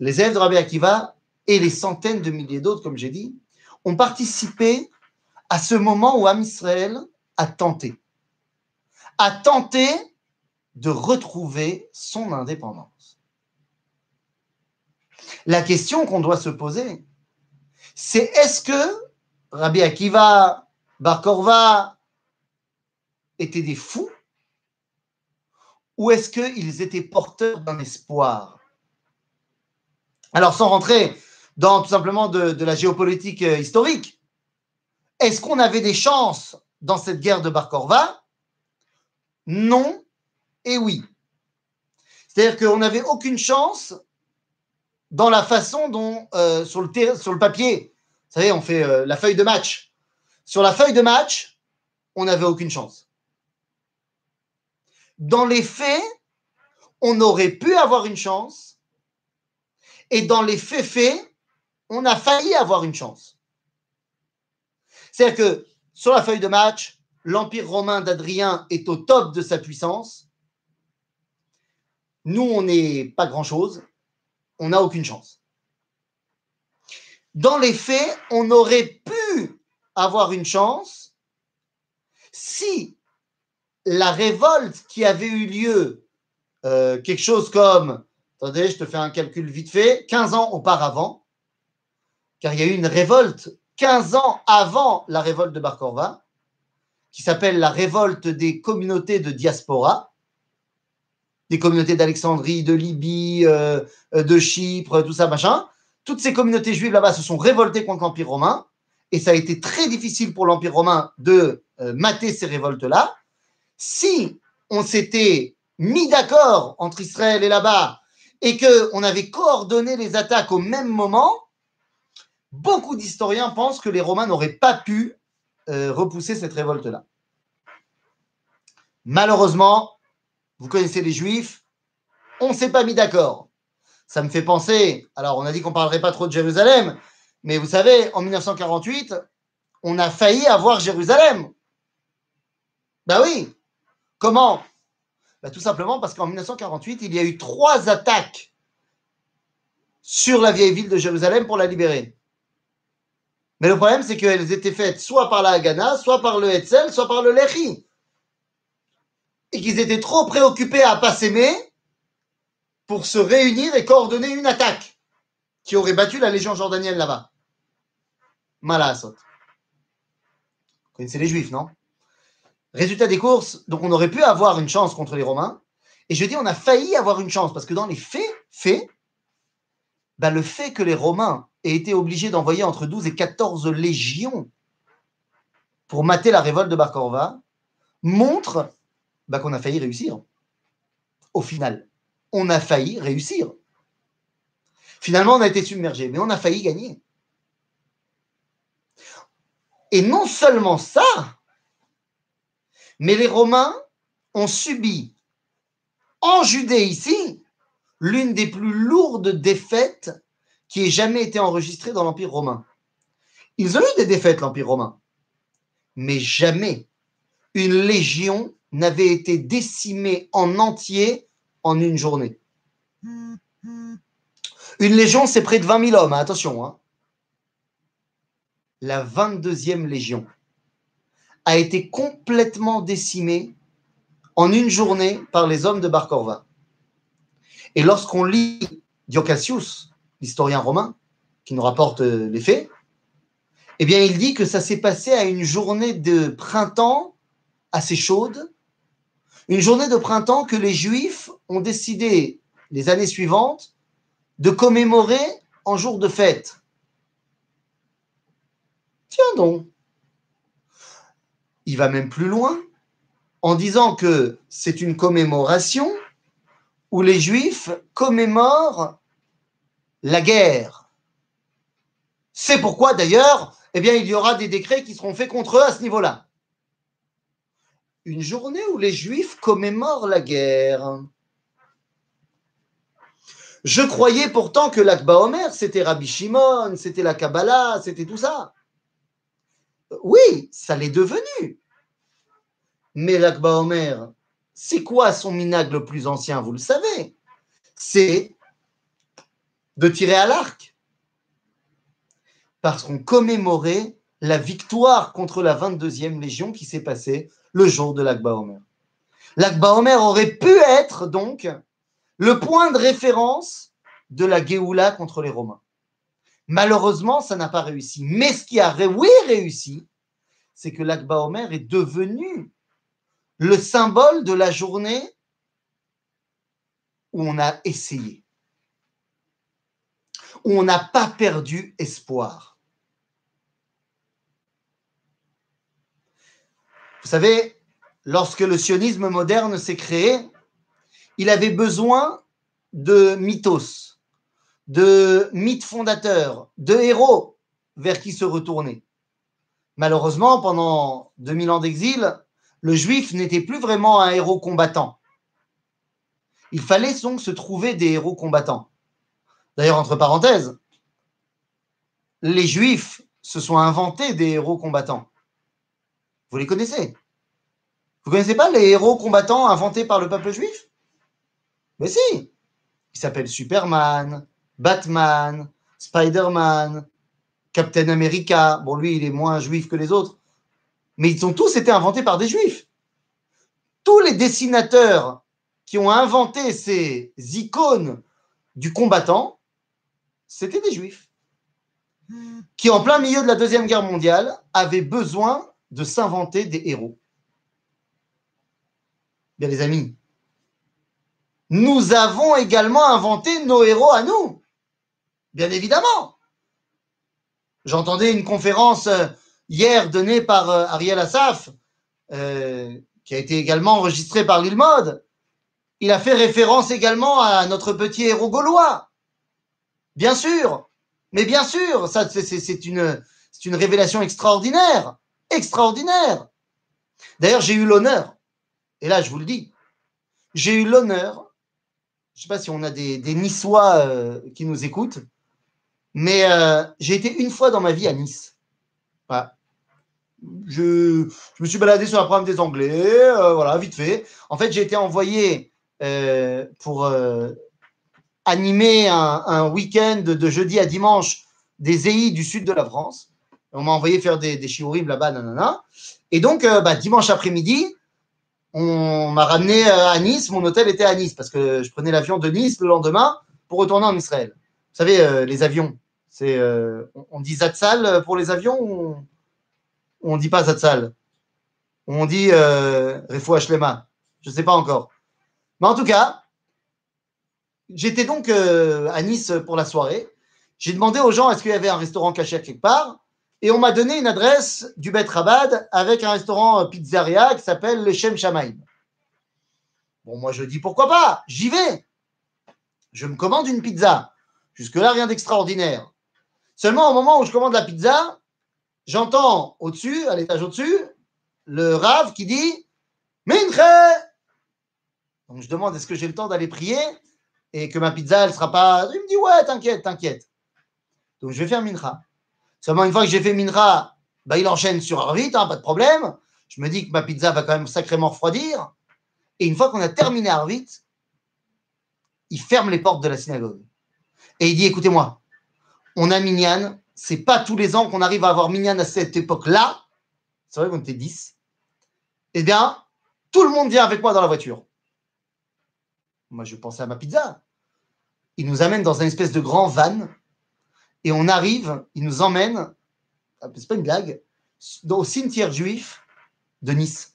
Les élèves de Rabbi Akiva et les centaines de milliers d'autres, comme j'ai dit, ont participé à ce moment où Am Israël a tenté de retrouver son indépendance. La question qu'on doit se poser, c'est est-ce que Rabbi Akiva, Bar Kokhba étaient des fous ou est-ce qu'ils étaient porteurs d'un espoir? Alors, sans rentrer dans tout simplement de la géopolitique historique, est-ce qu'on avait des chances dans cette guerre de Bar Kokhba? Non et oui. C'est-à-dire qu'on n'avait aucune chance dans la façon dont, sur le papier, vous savez, on fait la feuille de match. Sur la feuille de match, on n'avait aucune chance. Dans les faits, on aurait pu avoir une chance. Et dans les faits, on a failli avoir une chance. C'est-à-dire que sur la feuille de match, l'Empire romain d'Adrien est au top de sa puissance. Nous, on n'est pas grand-chose. On n'a aucune chance. Dans les faits, on aurait pu avoir une chance si la révolte qui avait eu lieu, quelque chose comme, attendez, je te fais un calcul vite fait, 15 ans auparavant, car il y a eu une révolte 15 ans avant la révolte de Bar Kokhba, qui s'appelle la révolte des communautés de diaspora, des communautés d'Alexandrie, de Libye, de Chypre, tout ça, machin. Toutes ces communautés juives là-bas se sont révoltées contre l'Empire romain, et ça a été très difficile pour l'Empire romain de mater ces révoltes-là. Si on s'était mis d'accord entre Israël et là-bas, et qu'on avait coordonné les attaques au même moment, beaucoup d'historiens pensent que les Romains n'auraient pas pu repousser cette révolte-là. Malheureusement, vous connaissez les Juifs, on ne s'est pas mis d'accord. Ça me fait penser, alors on a dit qu'on ne parlerait pas trop de Jérusalem, mais vous savez, en 1948, on a failli avoir Jérusalem. Ben oui. Comment? Ben tout simplement parce qu'en 1948, il y a eu 3 attaques sur la vieille ville de Jérusalem pour la libérer. Mais le problème, c'est qu'elles étaient faites soit par la Haganah, soit par le Hetzel, soit par le Lehi. Et qu'ils étaient trop préoccupés à ne pas s'aimer pour se réunir et coordonner une attaque qui aurait battu la Légion jordanienne là-bas. Malassot. Vous connaissez les Juifs, non? Résultat des courses, donc on aurait pu avoir une chance contre les Romains. Et je dis on a failli avoir une chance, parce que dans les faits, bah le fait que les Romains aient été obligés d'envoyer entre 12 et 14 légions pour mater la révolte de Bar Kokhba montre bah, qu'on a failli réussir. Au final, on a failli réussir. Finalement, on a été submergé, mais on a failli gagner. Et non seulement ça, mais les Romains ont subi, en Judée ici, l'une des plus lourdes défaites qui ait jamais été enregistrée dans l'Empire romain. Ils ont eu des défaites, l'Empire romain, mais jamais une légion n'avait été décimée en entier en une journée. Une légion, c'est près de 20 000 hommes, hein, attention. Hein. La 22e légion a été complètement décimé en une journée par les hommes de Bar Kokhba. Et lorsqu'on lit Diocasius, l'historien romain, qui nous rapporte les faits, eh bien, il dit que ça s'est passé à une journée de printemps assez chaude, une journée de printemps que les Juifs ont décidé, les années suivantes, de commémorer en jour de fête. Tiens donc! Il va même plus loin en disant que c'est une commémoration où les Juifs commémorent la guerre. C'est pourquoi d'ailleurs, eh bien, il y aura des décrets qui seront faits contre eux à ce niveau-là. Une journée où les Juifs commémorent la guerre. Je croyais pourtant que Lag BaOmer, c'était Rabbi Shimon, c'était la Kabbalah, c'était tout ça. Oui, ça l'est devenu. Mais Lag BaOmer, C'est quoi son minhag le plus ancien? Vous le savez. C'est de tirer à l'arc. Parce qu'on commémorait la victoire contre la 22e Légion qui s'est passée le jour de Lag BaOmer. Lag BaOmer aurait pu être donc le point de référence de la Géoula contre les Romains. Malheureusement, ça n'a pas réussi. Mais ce qui a réussi, c'est que Lag BaOmer est devenu le symbole de la journée où on a essayé, où on n'a pas perdu espoir. Vous savez, lorsque le sionisme moderne s'est créé, il avait besoin de mythos, de mythes fondateurs, de héros vers qui se retourner. Malheureusement, pendant 2000 ans d'exil, le juif n'était plus vraiment un héros combattant. Il fallait donc se trouver des héros combattants. D'ailleurs, entre parenthèses, les juifs se sont inventés des héros combattants. Vous les connaissez? Vous ne connaissez pas les héros combattants inventés par le peuple juif? Mais si! Ils s'appellent Superman, Batman, Spider-Man, Captain America. Bon, lui, il est moins juif que les autres. Mais ils ont tous été inventés par des juifs. Tous les dessinateurs qui ont inventé ces icônes du combattant, c'était des juifs. Qui, en plein milieu de la Deuxième Guerre mondiale, avaient besoin de s'inventer des héros. Bien, les amis, nous avons également inventé nos héros à nous. Bien évidemment. J'entendais une conférence hier donnée par Ariel Assaf, qui a été également enregistrée par Lil Mode. Il a fait référence également à notre petit héros gaulois. Bien sûr. Mais bien sûr, ça c'est une révélation extraordinaire. Extraordinaire. D'ailleurs, j'ai eu l'honneur, et là je vous le dis, j'ai eu l'honneur, je ne sais pas si on a des Niçois qui nous écoutent, mais j'ai été une fois dans ma vie à Nice. Voilà. Je me suis baladé sur la programme des Anglais, voilà, vite fait. En fait, j'ai été envoyé pour animer un week-end de jeudi à dimanche des EI du sud de la France. On m'a envoyé faire des shiurim là-bas, nanana. Et donc, dimanche après-midi, on m'a ramené à Nice, mon hôtel était à Nice, parce que je prenais l'avion de Nice le lendemain pour retourner en Israël. Vous savez, les avions, c'est, on dit Zatzal pour les avions ou on ne dit pas Zatzal? On dit Refou Hashlema, je ne sais pas encore. Mais en tout cas, j'étais donc à Nice pour la soirée. J'ai demandé aux gens est-ce qu'il y avait un restaurant caché quelque part. Et on m'a donné une adresse du Bet Chabad avec un restaurant pizzeria qui s'appelle le Shem Shamaim. Bon, moi, je dis pourquoi pas, j'y vais. Je me commande une pizza. Jusque-là, rien d'extraordinaire. Seulement, au moment où je commande la pizza, j'entends au-dessus, à l'étage au-dessus, le Rav qui dit « Minche !» Donc, je demande est-ce que j'ai le temps d'aller prier et que ma pizza, elle sera pas… Il me dit « Ouais, t'inquiète, t'inquiète. » Donc, je vais faire Mincha. Seulement, une fois que j'ai fait Minra, bah, il enchaîne sur Arvit, hein, pas de problème. Je me dis que ma pizza va quand même sacrément refroidir. Et une fois qu'on a terminé Arvit, il ferme les portes de la synagogue. Et il dit, écoutez-moi, on a Minyan, c'est pas tous les ans qu'on arrive à avoir Minyan à cette époque-là. C'est vrai qu'on était 10. Eh bien, tout le monde vient avec moi dans la voiture. Moi, je pensais à ma pizza. Il nous amène dans une espèce de grand van. Et on arrive, il nous emmène, c'est pas une blague, au cimetière juif de Nice.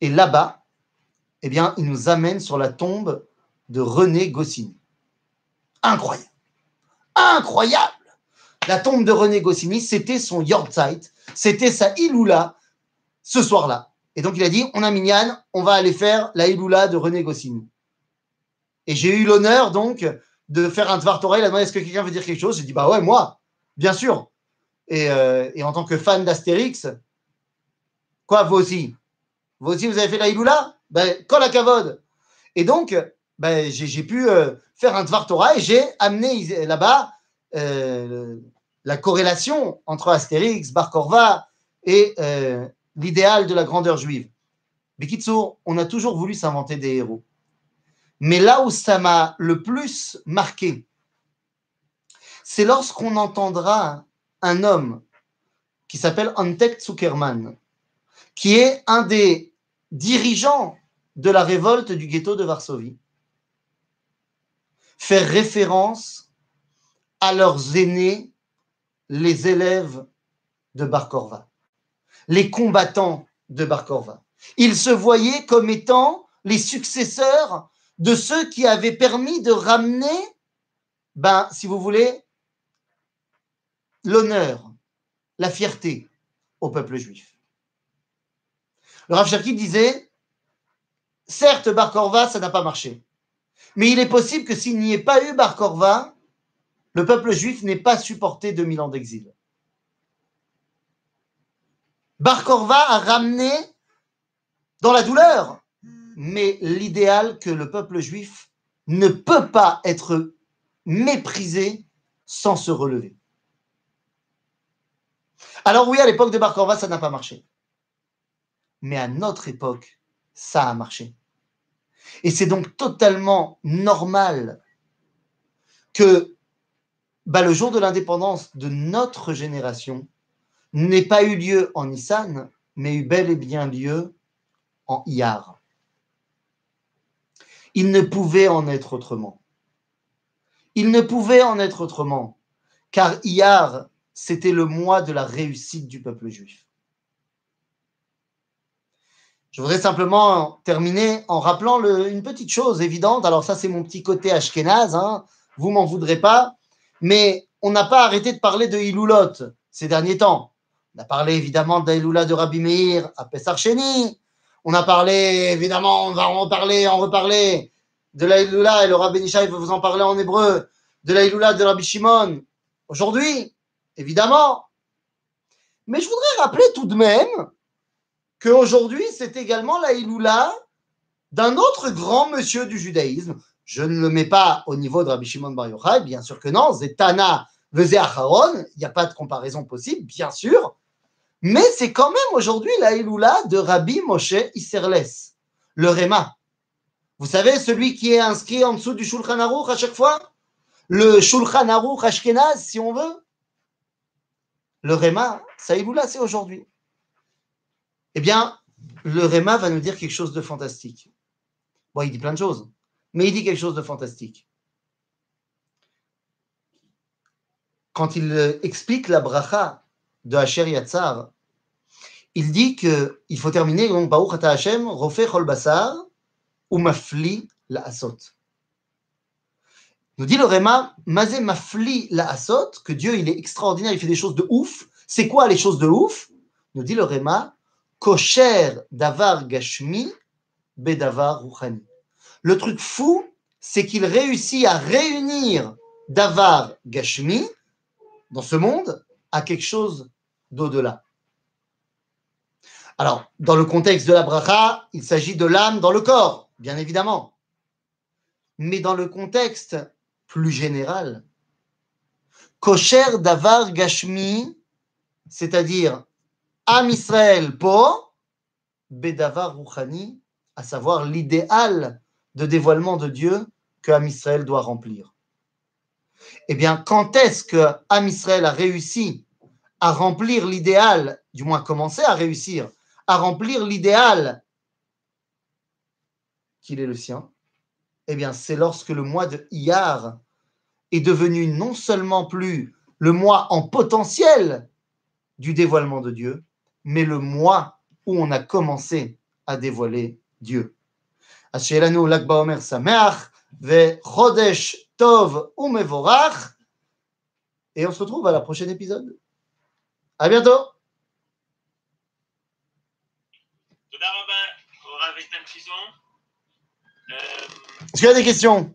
Et là-bas, eh bien, il nous amène sur la tombe de René Goscinny. Incroyable! Incroyable! La tombe de René Goscinny, c'était son yortzeit, c'était sa iloula ce soir-là. Et donc, il a dit, on a Minyan, on va aller faire la iloula de René Goscinny. Et j'ai eu l'honneur, donc, de faire un Dvar Torah. Il a demandé est-ce que quelqu'un veut dire quelque chose. J'ai dit bah ouais, moi, bien sûr. Et en tant que fan d'Astérix, quoi, vous aussi? Vous aussi, vous avez fait la Iloula? Ben, kol hakavod. Et donc, ben, j'ai pu faire un Dvar Torah et j'ai amené là-bas la corrélation entre Astérix, Bar Kokhba et l'idéal de la grandeur juive. Bekitsour, on a toujours voulu s'inventer des héros. Mais là où ça m'a le plus marqué, c'est lorsqu'on entendra un homme qui s'appelle Antek Zuckerman, qui est un des dirigeants de la révolte du ghetto de Varsovie, faire référence à leurs aînés, les élèves de Bar Kokhba, les combattants de Bar Kokhba. Ils se voyaient comme étant les successeurs de ceux qui avaient permis de ramener, si vous voulez, l'honneur, la fierté au peuple juif. Le Rav Cherki disait, certes, Bar Kokhba, ça n'a pas marché. Mais il est possible que s'il n'y ait pas eu Bar Kokhba, le peuple juif n'ait pas supporté 2000 ans d'exil. Bar Kokhba a ramené dans la douleur, mais l'idéal que le peuple juif ne peut pas être méprisé sans se relever. Alors oui, à l'époque de Bar Kokhba, ça n'a pas marché. Mais à notre époque, ça a marché. Et c'est donc totalement normal que le jour de l'indépendance de notre génération n'ait pas eu lieu en Nissan, mais eut bel et bien lieu en Iyar. Il ne pouvait en être autrement. Il ne pouvait en être autrement, car Iyar, c'était le mois de la réussite du peuple juif. Je voudrais simplement terminer en rappelant une petite chose évidente. Alors ça, c'est mon petit côté ashkénaze, hein. Vous m'en voudrez pas. Mais on n'a pas arrêté de parler de Iloulot ces derniers temps. On a parlé évidemment d'Aïloula de Rabbi Meir à Pessah Sheni. On a parlé, évidemment, on va en reparler, de l'Aïloula, et le Rabbi Nishai va vous en parler en hébreu, de l'Aïloula de Rabbi Shimon. Aujourd'hui, évidemment. Mais je voudrais rappeler tout de même qu'aujourd'hui, c'est également la Iloula d'un autre grand monsieur du judaïsme. Je ne le mets pas au niveau de Rabbi Shimon Bar Yochai, bien sûr que non, Zetana Vezé Acharon, il n'y a pas de comparaison possible, bien sûr, mais c'est quand même aujourd'hui la Iloula de Rabbi Moshe Isserles, le Rema. Vous savez, celui qui est inscrit en dessous du Shulchan Aruch à chaque fois, le Shulchan Aruch Ashkenaz, si on veut. Le Rema, sa Iloula, c'est aujourd'hui. Eh bien, le Rema va nous dire quelque chose de fantastique. Bon, il dit plein de choses, mais il dit quelque chose de fantastique. Quand il explique la bracha de Asher Yatzar, il dit qu'il faut terminer, donc, Baruch Ata Hashem, Rofeh Chol Basar, ou Mafli la Asot. Nous dit le Rema, Mazé Mafli la Asot, que Dieu, il est extraordinaire, il fait des choses de ouf. C'est quoi les choses de ouf? Nous dit le Rema, Kosher davar gashmi bedavar ruchani. Le truc fou, c'est qu'il réussit à réunir davar gashmi dans ce monde à quelque chose d'au-delà. Alors, dans le contexte de la bracha, il s'agit de l'âme dans le corps, bien évidemment. Mais dans le contexte plus général, kosher davar gashmi, c'est-à-dire Am Israël po bedavar ruchani, à savoir l'idéal de dévoilement de Dieu que Am Israël doit remplir. Eh bien, quand est-ce que Am Israël a réussi à remplir l'idéal, du moins commencé à réussir à remplir l'idéal qu'il est le sien? Eh bien, c'est lorsque le mois de Iyar est devenu non seulement plus le mois en potentiel du dévoilement de Dieu, mais le mois où on a commencé à dévoiler Dieu. As Shelanu Lag BaOmer Sameach ve Chodesh Tov Umevorach. Et on se retrouve à la prochaine épisode. À bientôt. Est-ce qu'il y a des questions?